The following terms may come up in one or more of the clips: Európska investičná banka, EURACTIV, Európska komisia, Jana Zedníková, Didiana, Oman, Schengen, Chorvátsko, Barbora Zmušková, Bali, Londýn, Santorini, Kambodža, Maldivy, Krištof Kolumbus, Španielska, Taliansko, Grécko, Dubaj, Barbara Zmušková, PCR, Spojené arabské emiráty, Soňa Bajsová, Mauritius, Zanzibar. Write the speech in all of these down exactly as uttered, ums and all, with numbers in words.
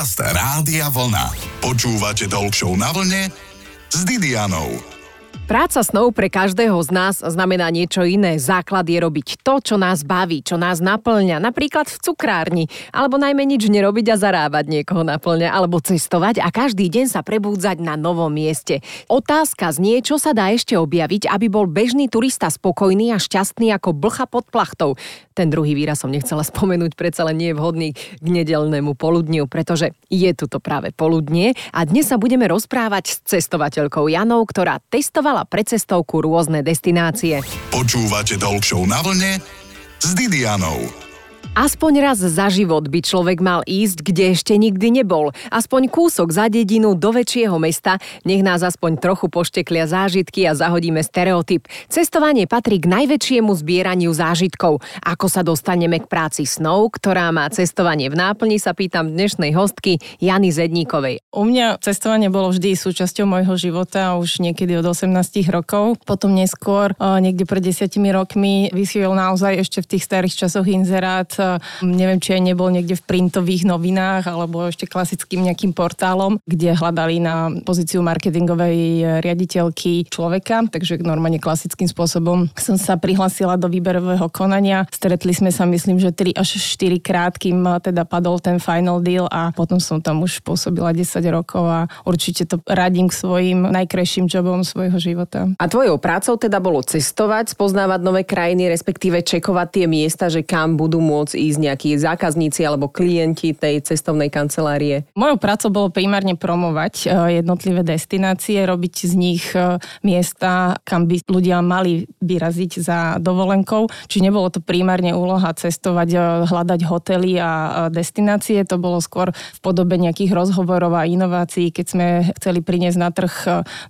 Podcast Rádia Vlna. Počúvate Talk Show na vlne s Didianou. Práca snov pre každého z nás znamená niečo iné. Základ je robiť to, čo nás baví, čo nás naplňa. Napríklad v cukrárni. Alebo najmä nič nerobiť a zarábať, niekoho naplňa. Alebo cestovať a každý deň sa prebúdzať na novom mieste. Otázka znie, čo sa dá ešte objaviť, aby bol bežný turista spokojný a šťastný ako blcha pod plachtou. Ten druhý výraz som nechcela spomenúť, predsa len nie je vhodný k nedeľnému poludniu, pretože je tuto práve poludnie a dnes sa budeme rozprávať s cestovateľkou Janou, ktorá testovala pre cestovku rôzne destinácie. Počúvate Talk Show na vlne s Didianou. Aspoň raz za život by človek mal ísť, kde ešte nikdy nebol. Aspoň kúsok za dedinu do väčšieho mesta, nech nás aspoň trochu pošteklia zážitky a zahodíme stereotyp. Cestovanie patrí k najväčšiemu zbieraniu zážitkov. Ako sa dostaneme k práci snov, ktorá má cestovanie v náplni, sa pýtam dnešnej hostky Jany Zedníkovej. U mňa cestovanie bolo vždy súčasťou môjho života, už niekedy od osemnástich rokov. Potom neskôr, niekde pred desiatimi rokmi, vysiel naozaj ešte v tých starých časoch inzerát. Neviem, či aj nebol niekde v printových novinách alebo ešte klasickým nejakým portálom, kde hľadali na pozíciu marketingovej riaditeľky človeka, takže normálne klasickým spôsobom som sa prihlásila do výberového konania. Stretli sme sa, myslím, že tri až štyri krát, kým teda padol ten final deal a potom som tam už pôsobila desať rokov a určite to radím k svojim najkrajším jobom svojho života. A tvojou prácou teda bolo cestovať, spoznávať nové krajiny, respektíve čekovať tie miesta, že kam budú môcť ísť nejakí zákazníci alebo klienti tej cestovnej kancelárie? Mojou prácou bolo primárne promovať jednotlivé destinácie, robiť z nich miesta, kam by ľudia mali vyraziť za dovolenkou. Čiže nebolo to primárne úloha cestovať, hľadať hotely a destinácie. To bolo skôr v podobe nejakých rozhovorov a inovácií, keď sme chceli priniesť na trh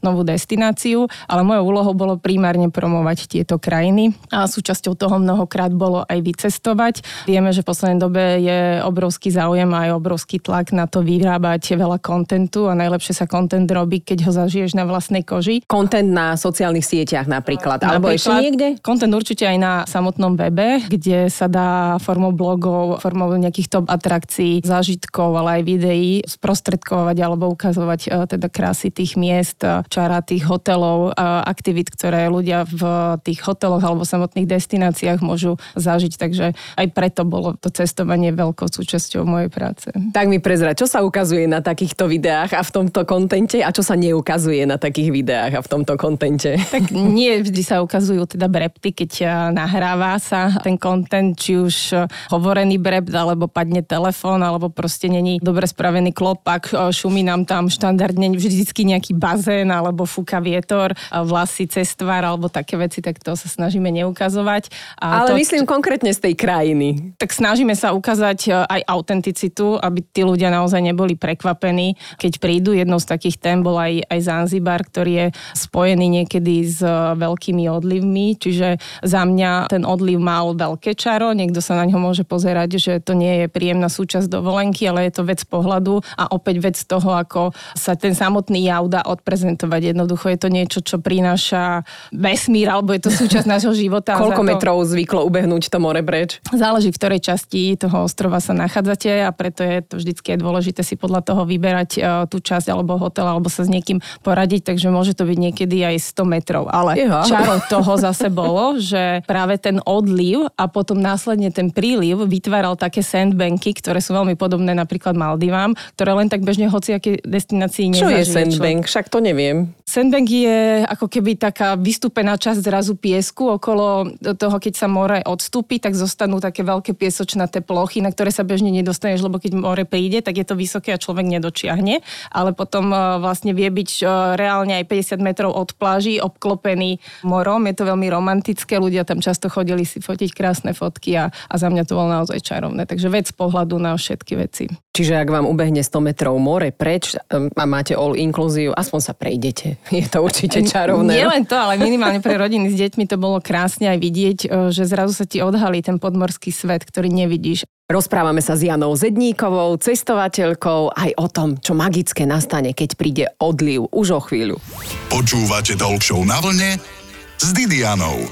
novú destináciu. Ale mojou úlohou bolo primárne promovať tieto krajiny. A súčasťou toho mnohokrát bolo aj vycestovať. Vieme, že v poslednej dobe je obrovský záujem a aj obrovský tlak na to vyrábať veľa kontentu a najlepšie sa kontent robí, keď ho zažiješ na vlastnej koži. Kontent na sociálnych sieťach napríklad, a, alebo ešte niekde? Kontent určite aj na samotnom webe, kde sa dá formou blogov, formou nejakých top atrakcií, zážitkov, ale aj videí sprostredkovať alebo ukazovať teda krásy tých miest, čara tých hotelov, aktivít, ktoré ľudia v tých hoteloch alebo samotných destináciách môžu zažiť, takže aj preto bolo to cestovanie veľkou súčasťou mojej práce. Tak mi prezrať, čo sa ukazuje na takýchto videách a v tomto kontente a čo sa neukazuje na takých videách a v tomto kontente? Tak nie vždy sa ukazujú teda brepty, keď nahráva sa ten kontent, či už hovorený brept, alebo padne telefón, alebo proste není dobre spravený klopak, šumí nám tam štandardne vždycky nejaký bazén, alebo fúka vietor, vlasy cez tvár, alebo také veci, tak to sa snažíme neukazovať. A Ale to, myslím čo... konkrétne z tej krajiny. Tak snažíme sa ukázať aj autenticitu, aby tí ľudia naozaj neboli prekvapení, keď prídu. Jednou z takých tém bol aj, aj Zanzibar, ktorý je spojený niekedy s veľkými odlivmi, čiže za mňa ten odliv mal veľké čaro, niekto sa na ňo môže pozerať, že to nie je príjemná súčasť dovolenky, ale je to vec pohľadu a opäť vec toho, ako sa ten samotný jav dá odprezentovať. Jednoducho je to niečo, čo prináša vesmír, alebo je to súčasť nášho života. Koľko to... metrov zvyklo ubehnúť to more preč? Záleží, v ktorej časti toho ostrova sa nachádzate a preto je to vždycky dôležité si podľa toho vyberať tú časť alebo hotel, alebo sa s niekým poradiť, takže môže to byť niekedy aj sto metrov. Ale Jeho. čaro toho zase bolo, že práve ten odliv a potom následne ten príliv vytváral také sandbanky, ktoré sú veľmi podobné napríklad Maldivám, ktoré len tak bežne hociaké destinácii nezažije. Čo je sandbank? Však to neviem. Sandbank je ako keby taká vystúpená časť zrazu piesku okolo toho, keď sa more odstúpi, tak zostanú také veľké piesočnaté plochy, na ktoré sa bežne nedostaneš, lebo keď more príde, tak je to vysoké a človek nedočiahne, ale potom vlastne vie byť reálne aj päťdesiat metrov od pláži, obklopený morom. Je to veľmi romantické, ľudia tam často chodili si fotiť krásne fotky a, a za mňa to bolo naozaj čarovné. Takže vec pohľadu na všetky veci. Čiže ak vám ubehne sto metrov more preč a máte all inclusive, aspoň sa prejdete. Je to určite čarovné. Nie len to, ale minimálne pre rodiny s deťmi to bolo krásne aj vidieť, že zrazu sa ti odhalí ten podmorský svet, ktorý nevidíš. Rozprávame sa s Janou Zedníkovou, cestovateľkou, aj o tom, čo magické nastane, keď príde odliv už o chvíľu. Počúvate Talk Show na vlne s Didianou.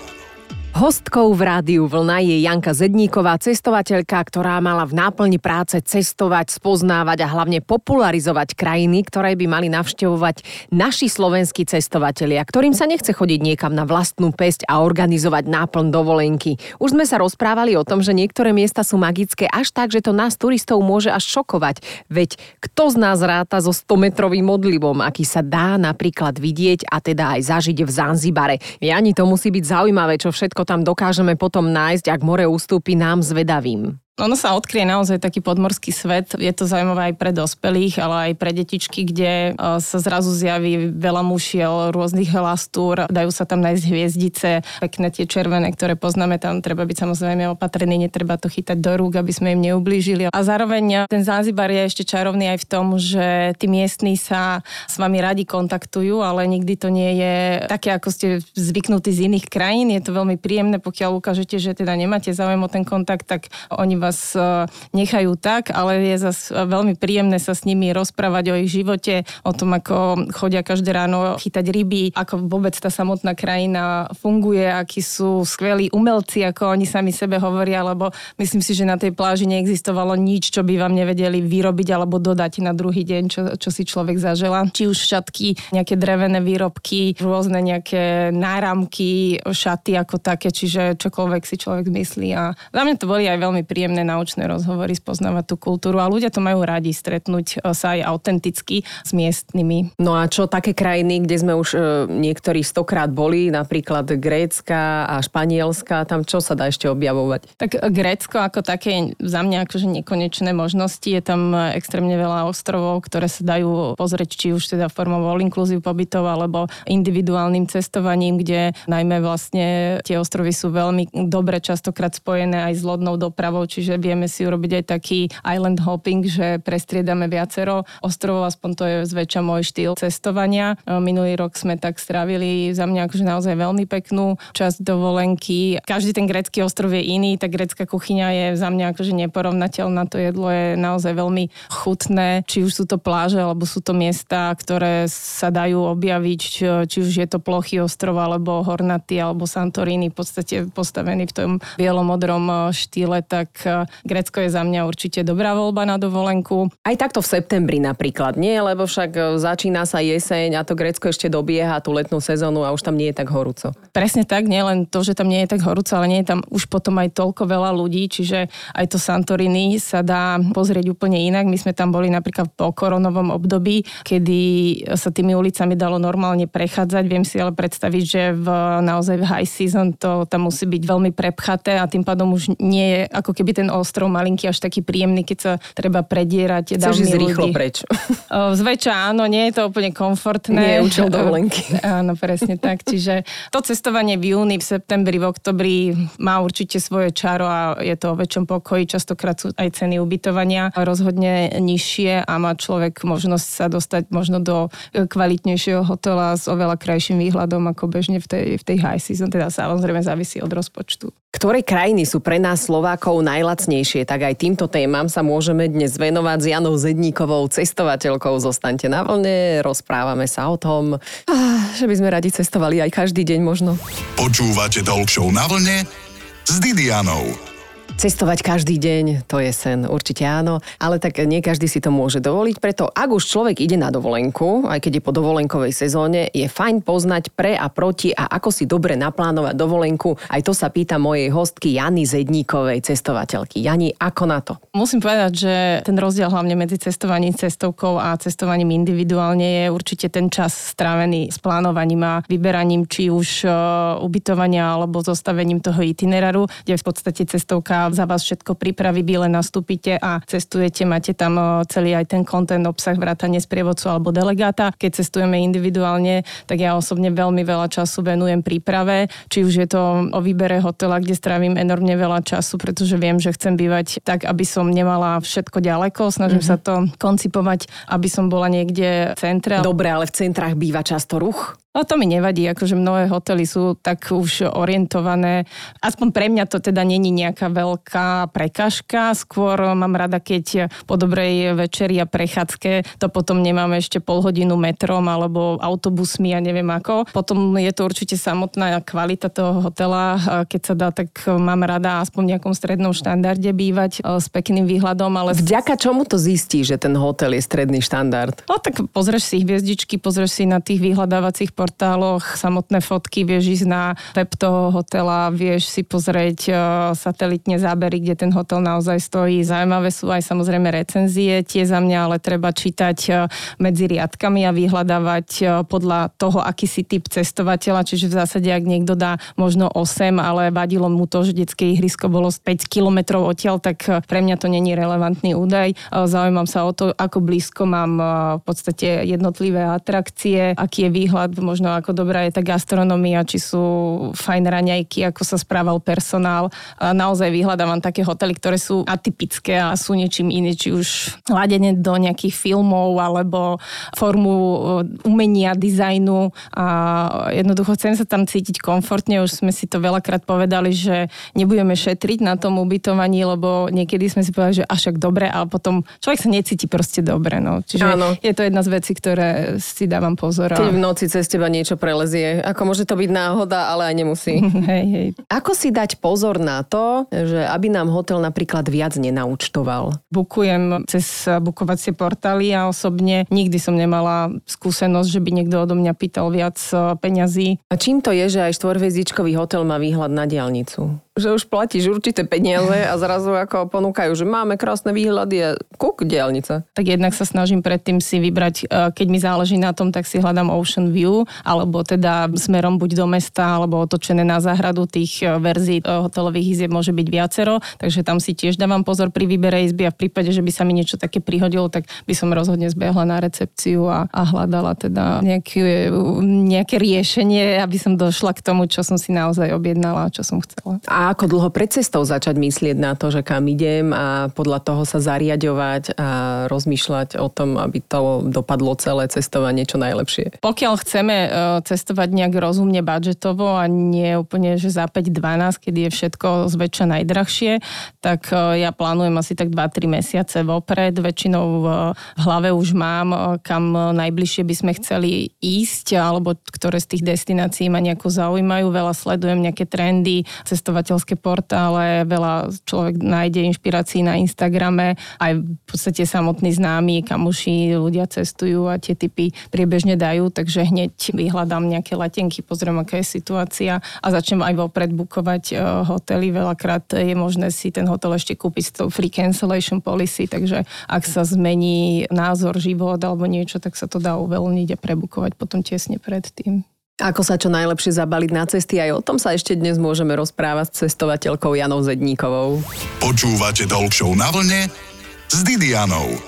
Hostkou v Rádiu Vlna je Janka Zedníková, cestovateľka, ktorá mala v náplni práce cestovať, spoznávať a hlavne popularizovať krajiny, ktoré by mali navštevovať naši slovenskí cestovatelia, ktorým sa nechce chodiť niekam na vlastnú päsť a organizovať náplň dovolenky. Už sme sa rozprávali o tom, že niektoré miesta sú magické až tak, že to nás turistov môže až šokovať. Veď kto z nás ráta so stometrovým modlivom, aký sa dá napríklad vidieť a teda aj zažiť v Zanzibare. Jani, to musí byť zaujímavé, čo všetko tam dokážeme potom nájsť, ak more ustúpi nám zvedavým. Ono sa odkrie naozaj taký podmorský svet. Je to zaujímavé aj pre dospelých, ale aj pre detičky, kde sa zrazu zjaví veľa mušiel, rôznych lastúr, dajú sa tam nájsť hviezdice, pekné tie červené, ktoré poznáme, tam treba byť samozrejme opatrný, netreba to chytať do rúk, aby sme im neublížili. A zároveň ten Zanzibar je ešte čarovný aj v tom, že tí miestni sa s vami radi kontaktujú, ale nikdy to nie je také, ako ste zvyknutí z iných krajín. Je to veľmi príjemné, pokiaľ ukážete, že teda nemáte záujem o ten kontakt, tak oni vás nechajú tak, ale je zase veľmi príjemné sa s nimi rozprávať o ich živote, o tom, ako chodia každé ráno chytať ryby, ako vôbec tá samotná krajina funguje, akí sú skvelí umelci, ako oni sami sebe hovoria, lebo myslím si, že na tej pláži neexistovalo nič, čo by vám nevedeli vyrobiť alebo dodať na druhý deň, čo, čo si človek zažela. Či už šatky, nejaké drevené výrobky, rôzne nejaké náramky, šaty ako také, čiže čokoľvek si človek myslí. A za mňa to boli aj veľmi príjemné naučné rozhovory, spoznávať tú kultúru a ľudia to majú radi, stretnúť sa aj autenticky s miestnymi. No a čo také krajiny, kde sme už e, niektorí stokrát boli, napríklad Grécka a Španielska, tam čo sa dá ešte objavovať? Tak Grécko ako také za mňa akože nekonečné možnosti, je tam extrémne veľa ostrovov, ktoré sa dajú pozrieť, či už teda formou all inclusive pobytov alebo individuálnym cestovaním, kde najmä vlastne tie ostrovy sú veľmi dobre častokrát spojené aj s lodnou dopravou, čiže že vieme si urobiť aj taký island hopping, že prestriedame viacero ostrovov, aspoň to je zväčša môj štýl cestovania. Minulý rok sme tak strávili za mňa akože naozaj veľmi peknú časť dovolenky. Každý ten grécky ostrov je iný, tá grécka kuchyňa je za mňa akože neporovnateľná, to jedlo je naozaj veľmi chutné, či už sú to pláže, alebo sú to miesta, ktoré sa dajú objaviť, či už je to plochý ostrov, alebo hornatý, alebo Santorini, v podstate postavený v tom bielomodrom štýle, tak Grécko je za mňa určite dobrá voľba na dovolenku. Aj takto v septembri napríklad, nie? Lebo však začína sa jeseň a to Grécko ešte dobieha tú letnú sezónu a už tam nie je tak horúco. Presne tak, nie len to, že tam nie je tak horúco, ale nie je tam už potom aj toľko veľa ľudí, čiže aj to Santorini sa dá pozrieť úplne inak. My sme tam boli napríklad po koronovom období, kedy sa tými ulicami dalo normálne prechádzať. Viem si ale predstaviť, že v, naozaj v high season to tam musí byť veľmi prepchaté a tým pádom už nie je ako keby ten ostrov malinký až taký príjemný, keď sa treba predierať. Chceš ísť rýchlo preč. Zväčša áno, nie je to úplne komfortné. Nie je účel dovolenky. Áno, presne tak. Čiže to cestovanie v júni, v septembri, v oktobri má určite svoje čaro a je to o väčšom pokoji. Častokrát sú aj ceny ubytovania rozhodne nižšie a má človek možnosť sa dostať možno do kvalitnejšieho hotela s oveľa krajším výhľadom ako bežne v tej, v tej high season. Teda samozrejme závisí od rozpočtu. Ktoré krajiny sú pre nás Slovákov najlacnejšie? Tak aj týmto témam sa môžeme dnes venovať s Janou Zedníkovou, cestovateľkou. Zostaňte na vlne, rozprávame sa o tom, že by sme radi cestovali aj každý deň možno. Počúvate Talk Show na vlne s Didianou. Cestovať každý deň, to je sen, určite áno, ale tak nie každý si to môže dovoliť, preto ak už človek ide na dovolenku, aj keď je po dovolenkovej sezóne, je fajn poznať pre a proti a ako si dobre naplánovať dovolenku. Aj to sa pýta mojej hostky Jany Zedníkovej, cestovateľky. Jani, ako na to? Musím povedať, že ten rozdiel hlavne medzi cestovaním cestovkou a cestovaním individuálne je určite ten čas strávený s plánovaním a vyberaním či už ubytovania alebo zostavením toho itineráru, kde v podstate cestovka za vás všetko pripraví, vy len nastúpite a cestujete, máte tam celý aj ten content, obsah, vrátane sprievodcu alebo delegáta. Keď cestujeme individuálne, tak ja osobne veľmi veľa času venujem príprave, či už je to o výbere hotela, kde strávim enormne veľa času, pretože viem, že chcem bývať tak, aby som nemala všetko ďaleko, snažím mm-hmm. sa to koncipovať, aby som bola niekde v centre. Dobre, ale v centrách býva často ruch? No to mi nevadí, akože mnohé hotely sú tak už orientované, aspoň pre mňa to teda není nejaká veľká veľká prekažka. Skôr mám rada, keď po dobrej večeri a prechádzke to potom nemáme ešte pol hodinu metrom alebo autobusmi a neviem ako. Potom je to určite samotná kvalita toho hotela. Keď sa dá, tak mám rada aspoň v nejakom strednom štandarde bývať s pekným výhľadom. Ale... Vďaka čomu to zistí, že ten hotel je stredný štandard? No tak pozrieš si hviezdičky, pozrieš si na tých vyhľadávacích portáloch samotné fotky, vieš ísť na web toho hotela, vieš si pozrieť satelitne zábery, kde ten hotel naozaj stojí. Zaujímavé sú aj samozrejme recenzie, tie za mňa, ale treba čítať medzi riadkami a vyhľadávať podľa toho, aký si typ cestovateľa, čiže v zásade, ak niekto dá možno osem, ale vadilo mu to, že detské ihrisko bolo päť kilometrov odtiaľ, tak pre mňa to není relevantný údaj. Zaujímam sa o to, ako blízko mám v podstate jednotlivé atrakcie, aký je výhľad, možno ako dobrá je tá gastronomia, či sú fajn raňajky, ako sa správal personál. Naozaj vyhľadávam také hotely, ktoré sú atypické a sú niečím iné, či už ladené do nejakých filmov alebo formu umenia, dizajnu a jednoducho chcem sa tam cítiť komfortne. Už sme si to veľakrát povedali, že nebudeme šetriť na tom ubytovaní, lebo niekedy sme si povedali, že až ak dobre, ale potom človek sa necíti proste dobre. No. Čiže áno. Je to jedna z vecí, ktoré si dávam pozor. Keď v noci cez teba niečo prelezie, ako môže to byť náhoda, ale aj nemusí. Hej, hej. Ako si dať pozor na to, že aby nám hotel napríklad viac nenaučtoval? Bukujem cez bukovacie portály a osobne nikdy som nemala skúsenosť, že by niekto odo mňa pýtal viac peňazí. A čím to je, že aj štvorhviezdičkový hotel má výhľad na diaľnicu? Že už platíš určité peniaze a zrazu ako ponúkajú, že máme krásne výhľady a kúk, diaľnica. Tak jednak sa snažím predtým si vybrať, keď mi záleží na tom, tak si hľadám Ocean View, alebo teda smerom buď do mesta, alebo otočené na záhradu, tých verzií hotelových izieb môže byť viacero, takže tam si tiež dávam pozor pri výbere izby a v prípade, že by sa mi niečo také prihodilo, tak by som rozhodne zbehla na recepciu a, a hľadala teda nejaké, nejaké riešenie, aby som došla k tomu, čo som si naozaj objednala, čo som chcela. A ako dlho pred cestou začať myslieť na to, že kam idem a podľa toho sa zariaďovať a rozmýšľať o tom, aby to dopadlo celé cestovanie čo najlepšie. Pokiaľ chceme cestovať nejak rozumne budžetovo a nie úplne, že za päť dvanásť, kedy je všetko zväčša najdrahšie, tak ja plánujem asi tak dva tri mesiace vopred. Väčšinou v hlave už mám, kam najbližšie by sme chceli ísť, alebo ktoré z tých destinácií ma nejako zaujímajú. Veľa sledujem nejaké trendy, cestovateľ portále, veľa človek nájde inšpirácií na Instagrame, aj v podstate samotní známi, kamoši, ľudia cestujú a tie tipy priebežne dajú, takže hneď vyhľadám nejaké letenky, pozriem, aká je situácia a začnem aj vopred bukovať hotely. Veľakrát je možné si ten hotel ešte kúpiť s tou free cancellation policy, takže ak sa zmení názor, život alebo niečo, tak sa to dá uveľniť a prebukovať potom tesne predtým. Ako sa čo najlepšie zabaliť na cesty, aj o tom sa ešte dnes môžeme rozprávať s cestovateľkou Janou Zedníkovou. Počúvate Talk Show na vlne s Didianou.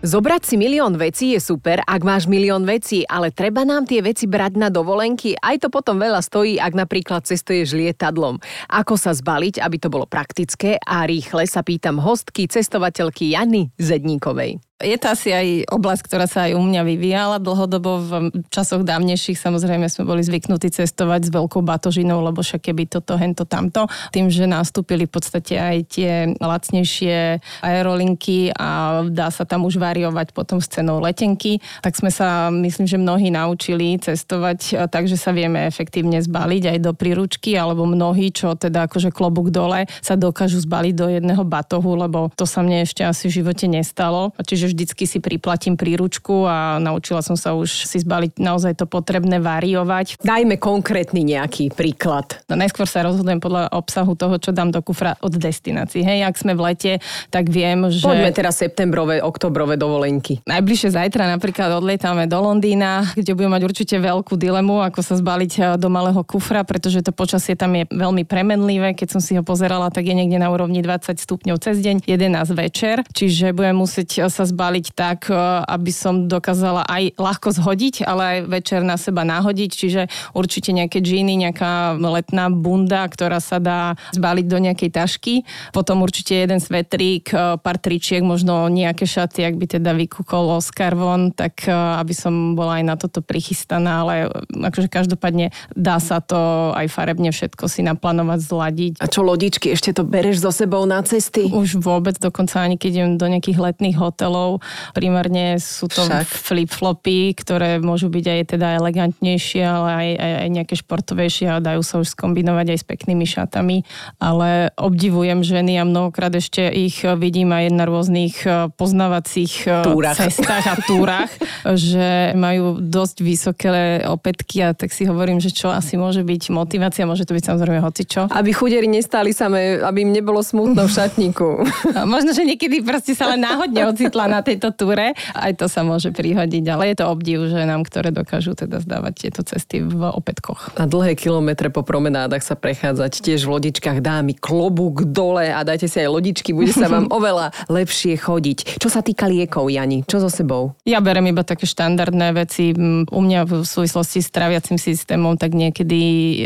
Zobrať si milión vecí je super, ak máš milión vecí, ale treba nám tie veci brať na dovolenky. Aj to potom veľa stojí, ak napríklad cestuješ lietadlom. Ako sa zbaliť, aby to bolo praktické a rýchle, sa pýtam hostky, cestovateľky Jany Zedníkovej. Je to asi aj oblasť, ktorá sa aj u mňa vyvíjala dlhodobo. V časoch dávnejších samozrejme sme boli zvyknutí cestovať s veľkou batožinou, lebo však keby toto, hento, tamto. Tým, že nastúpili v podstate aj tie lacnejšie aerolinky a dá sa tam už variovať potom s cenou letenky, tak sme sa, myslím, že mnohí naučili cestovať, takže sa vieme efektívne zbaliť aj do príručky, alebo mnohí, čo teda akože klobúk dole, sa dokážu zbaliť do jedného batohu, lebo to sa mne ešte asi v živote nestalo. Čiže vždycky si priplatím príručku a naučila som sa už si zbaliť naozaj to potrebné, variovať. Dajme konkrétny nejaký príklad. No, najskôr sa rozhodujem podľa obsahu toho, čo dám do kufra od destinácií. Hej, ak sme v lete, tak viem, že... Poďme teraz septembrové, oktobrové dovolenky. Najbližšie zajtra napríklad odletáme do Londýna, kde budem mať určite veľkú dilemu, ako sa zbaliť do malého kufra, pretože to počasie tam je veľmi premenlivé. Keď som si ho pozerala, tak je niekde na úrovni dvadsať stupňov cez deň, jedenásť večer, čiže budem musieť sa zbaliť tak, aby som dokázala aj ľahko zhodiť, ale aj večer na seba nahodiť, čiže určite nejaké džíny, nejaká letná bunda, ktorá sa dá zbaliť do nejakej tašky. Potom určite jeden svetrík, pár tričiek, možno nejaké šaty, ak by teda vykúkol Oscar von, tak aby som bola aj na toto prichystaná, ale akože každopádne dá sa to aj farebne všetko si naplánovať, zladiť. A čo lodičky, ešte to bereš so sebou na cesty? Už vôbec, dokonca ani keď idem do nejakých letných hotelov, primárne sú to Však. flip-flopy, ktoré môžu byť aj teda elegantnejšie, ale aj, aj, aj nejaké športovejšie a dajú sa už skombinovať aj s peknými šatami, ale obdivujem ženy a mnohokrát ešte ich vidím aj na rôznych poznávacích túrach. cestách a túrach, že majú dosť vysoké opätky a tak si hovorím, že čo asi môže byť motivácia, môže to byť samozrejme hocičo. Aby chuderi nestáli samé, aby im nebolo smutno v šatníku. Možno, že niekedy proste sa len náhodne ocitla na tejto túre, aj to sa môže prihodiť, ale je to obdiv ženám, ktoré dokážu teda zdávať tieto cesty v opätkoch. Na dlhé kilometre po promenádach sa prechádzať tiež v lodičkách, dámy, klobúk dole a dajte si aj lodičky, bude sa vám oveľa lepšie chodiť. Čo sa týka liekov, Jani, čo so sebou? Ja berem iba také štandardné veci. U mňa v súvislosti s traviacím systémom, tak niekedy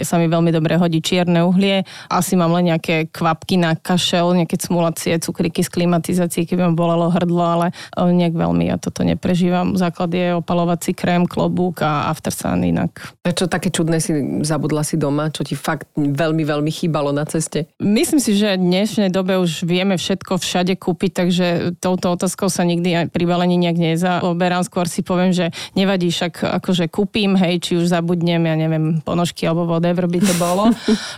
sa mi veľmi dobre hodí čierne uhlie. Asi mám len nejaké kvapky na kašel, nejaké cumulácie, cukriky z klimatizácií, keby ma bolelo hrdlo, ale nejak veľmi ja toto neprežívam. Základ je opalovací krém, klobúk a aftersun inak. Prečo také čudné si zabudla si doma, čo ti fakt veľmi, veľmi chýbalo na ceste? Myslím si, že v dnešnej dobe už vieme všetko všade kúpiť, takže touto otázkou sa nikdy aj pri balení nejak nezaoberám. Skôr si poviem, že nevadí, však akože kúpim, hej, či už zabudnem, ja neviem, ponožky alebo whatever by to bolo.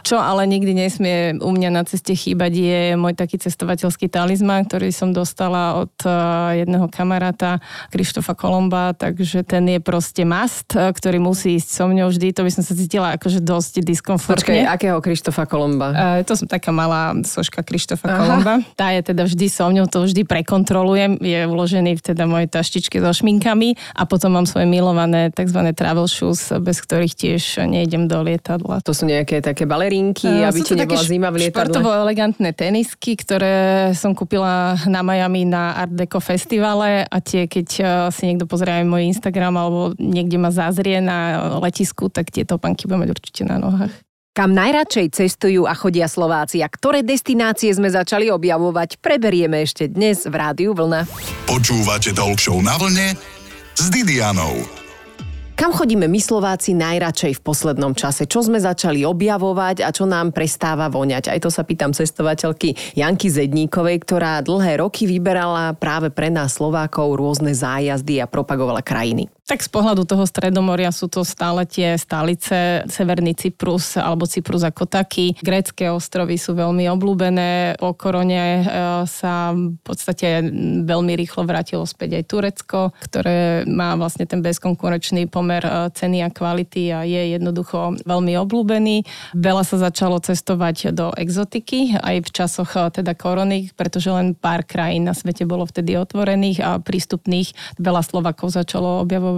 Čo ale nikdy nesmie u mňa na ceste chýbať je môj taký cestovateľský talizman, ktorý som dostala od jedného kamaráta Krištofa Kolumba, takže ten je proste must, ktorý musí ísť so mňou vždy. To by som sa cítila akože dosť diskomfortne. Počkej, akého Krištofa Kolumba? E, to som taká malá soška Krištofa Kolumba. Tá je teda vždy so mňou, to vždy prekontrolujem. Je uložený v teda mojej taštičke so šminkami a potom mám svoje milované tzv. Travel shoes, bez ktorých tiež nejdem do lietadla. To sú nejaké také balerínky, e, aby ti nebola zima v lietadle. Športovo elegantné tenisky, ktoré som kúpila na Miami na Art Deco festivale a tie, keď si niekto pozrie aj môj Instagram alebo niekde ma zazrie na letisku, tak tieto panky budeme mať určite na nohách. Kam najradšej cestujú a chodia Slováci a ktoré destinácie sme začali objavovať, preberieme ešte dnes v Rádiu Vlna. Počúvate Talk Show na vlne s Didianou. Kam chodíme my Slováci najradšej v poslednom čase? Čo sme začali objavovať a čo nám prestáva voňať? Aj to sa pýtam cestovateľky Janky Zedníkovej, ktorá dlhé roky vyberala práve pre nás Slovákov rôzne zájazdy a propagovala krajiny. Tak z pohľadu toho Stredomoria sú to stále tie stálice, Severný Cyprus alebo Cyprus ako taký. Grécké ostrovy sú veľmi obľúbené. Po korone sa v podstate veľmi rýchlo vrátilo späť aj Turecko, ktoré má vlastne ten bezkonkurenčný pomer ceny a kvality a je jednoducho veľmi obľúbený. Veľa sa začalo cestovať do exotiky aj v časoch teda korony, pretože len pár krajín na svete bolo vtedy otvorených a prístupných. Veľa Slovákov začalo objavovať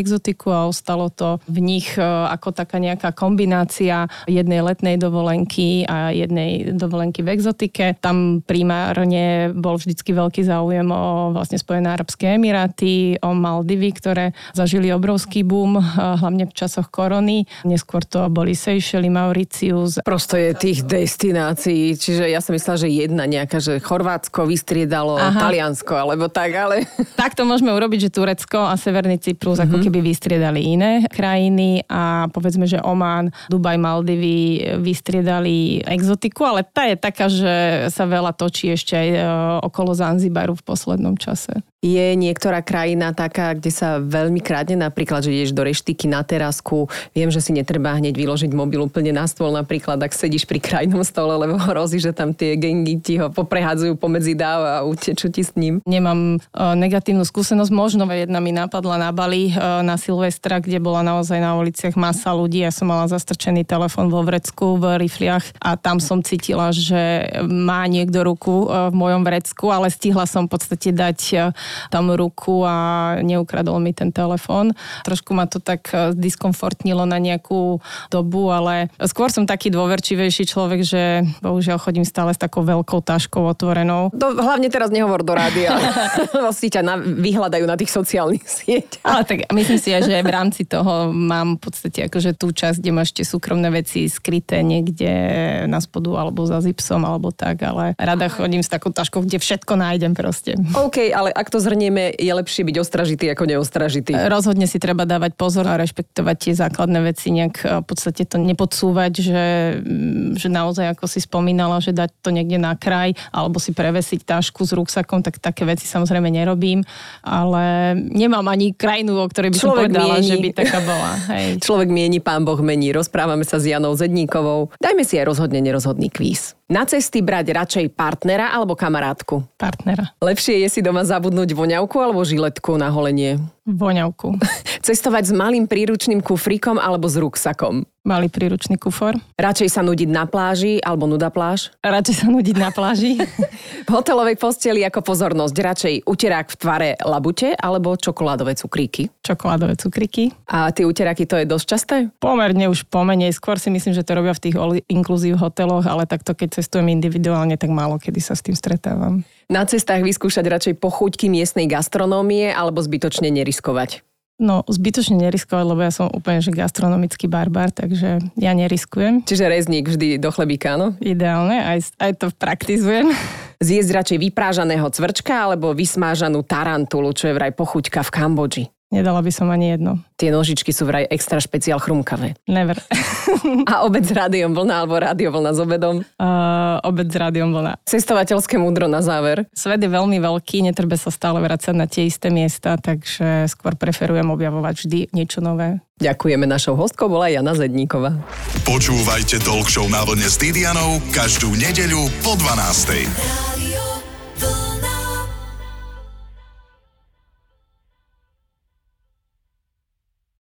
exotiku a ostalo to v nich ako taká nejaká kombinácia jednej letnej dovolenky a jednej dovolenky v exotike. Tam primárne bol vždycky veľký záujem o vlastne Spojené arabské emiráty, o Maldivy, ktoré zažili obrovský boom, hlavne v časoch korony. Neskôr to boli Seychely, Mauritius. Prosto je tých destinácií, čiže ja som myslela, že jedna nejaká, že Chorvátsko vystriedalo Aha. Taliansko, alebo tak, ale... Tak to môžeme urobiť, že Turecko a Severný Cyprus mm-hmm. ako keby vystriedali iné krajiny a povedzme, že Oman, Dubaj, Maldivy vystriedali exotiku, ale tá je taká, že sa veľa točí ešte aj okolo Zanzibaru v poslednom čase. Je niektorá krajina taká, kde sa veľmi kradne, napríklad, že ideš do reštiky na terasku, viem, že si netreba hneď vyložiť mobil úplne na stôl, napríklad, ak sedíš pri krajnom stole, lebo hrozí, že tam tie gengy ti ho poprehádzajú pomedzi dáv a utečú ti s ním. Nemám negatívnu skúsenosť, možno jedna mi napadla na Bali, na Silvestra, kde bola naozaj na uliciach masa ľudí, ja som mala zastrčený telefon vo vrecku, v rifliach a tam som cítila, že má niekto ruku v mojom vrecku, ale stihla som v podstate dať tam ruku a neukradol mi ten telefon. Trošku ma to tak diskomfortnilo na nejakú dobu, ale skôr som taký dôverčivejší človek, že bohužiaľ chodím stále s takou veľkou taškou otvorenou. To hlavne teraz nehovor do rádia. Vlastne ťa na, vyhľadajú na tých sociálnych sieťach. Ale tak myslím si, že v rámci toho mám v podstate akože tú časť, kde máš tie súkromné veci skryté niekde na spodu alebo za zipsom alebo tak, ale rada chodím s takou taškou, kde všetko nájdem proste. OK, ale ak to zhrnieme, je lepšie byť ostražitý ako neostražitý. Rozhodne si treba dávať pozor a rešpektovať tie základné veci, nejak v podstate to nepodsúvať, že, že naozaj, ako si spomínala, že dať to niekde na kraj alebo si prevesiť tašku s ruksakom, tak také veci samozrejme nerobím, ale nemám ani krajinu, o ktorej by som povedala, mieni. Že by taká bola. Hej. Človek mieni, pán Boh mení. Rozprávame sa s Janou Zedníkovou. Dajme si aj rozhodne nerozhodný kvíz. Na cesty brať radšej partnera alebo kamarátku? Partnera. Lepšie je si doma zabudnúť voňavku alebo žiletku na holenie? Voňavku. Cestovať s malým príručným kufríkom alebo s ruksakom? Malý príručný kufor. Radšej sa nudiť na pláži alebo nuda pláž? Radšej sa nudiť na pláži. V hotelovej posteli ako pozornosť radšej uterák v tvare labute alebo čokoládové cukríky? Čokoládové cukríky. A tie uteráky, to je dosť časté? Pomerne už pomenej. Skôr si myslím, že to robia v tých all-inclusive hoteloch, ale takto keď cestujem individuálne, tak málo kedy sa s tým stretávam. Na cestách vyskúšať radšej pochúťky miestnej gastronómie alebo zbytočne neriskovať? No, zbytočne neriskovať, lebo ja som úplne že gastronomický barbar, takže ja neriskujem. Čiže rezník vždy do chlebíka, no? Ideálne, aj, aj to praktizujem. Zjesť radšej vyprážaného cvrčka alebo vysmážanú tarantulu, čo je vraj pochuťka v Kambodži? Nedala by som ani jedno. Tie nožičky sú vraj extra špeciál chrumkavé. Never. A obed s rádiom vlna alebo rádiovlna s obedom? Uh, obed s rádiom vlna. Cestovateľské múdro na záver. Svet je veľmi veľký, netreba sa stále vrácať na tie isté miesta, takže skôr preferujem objavovať vždy niečo nové. Ďakujeme. Našou hostkou bola Jana Zedníková. Počúvajte Talk Show na vlne s Didianou každú nedeľu po dvanástej.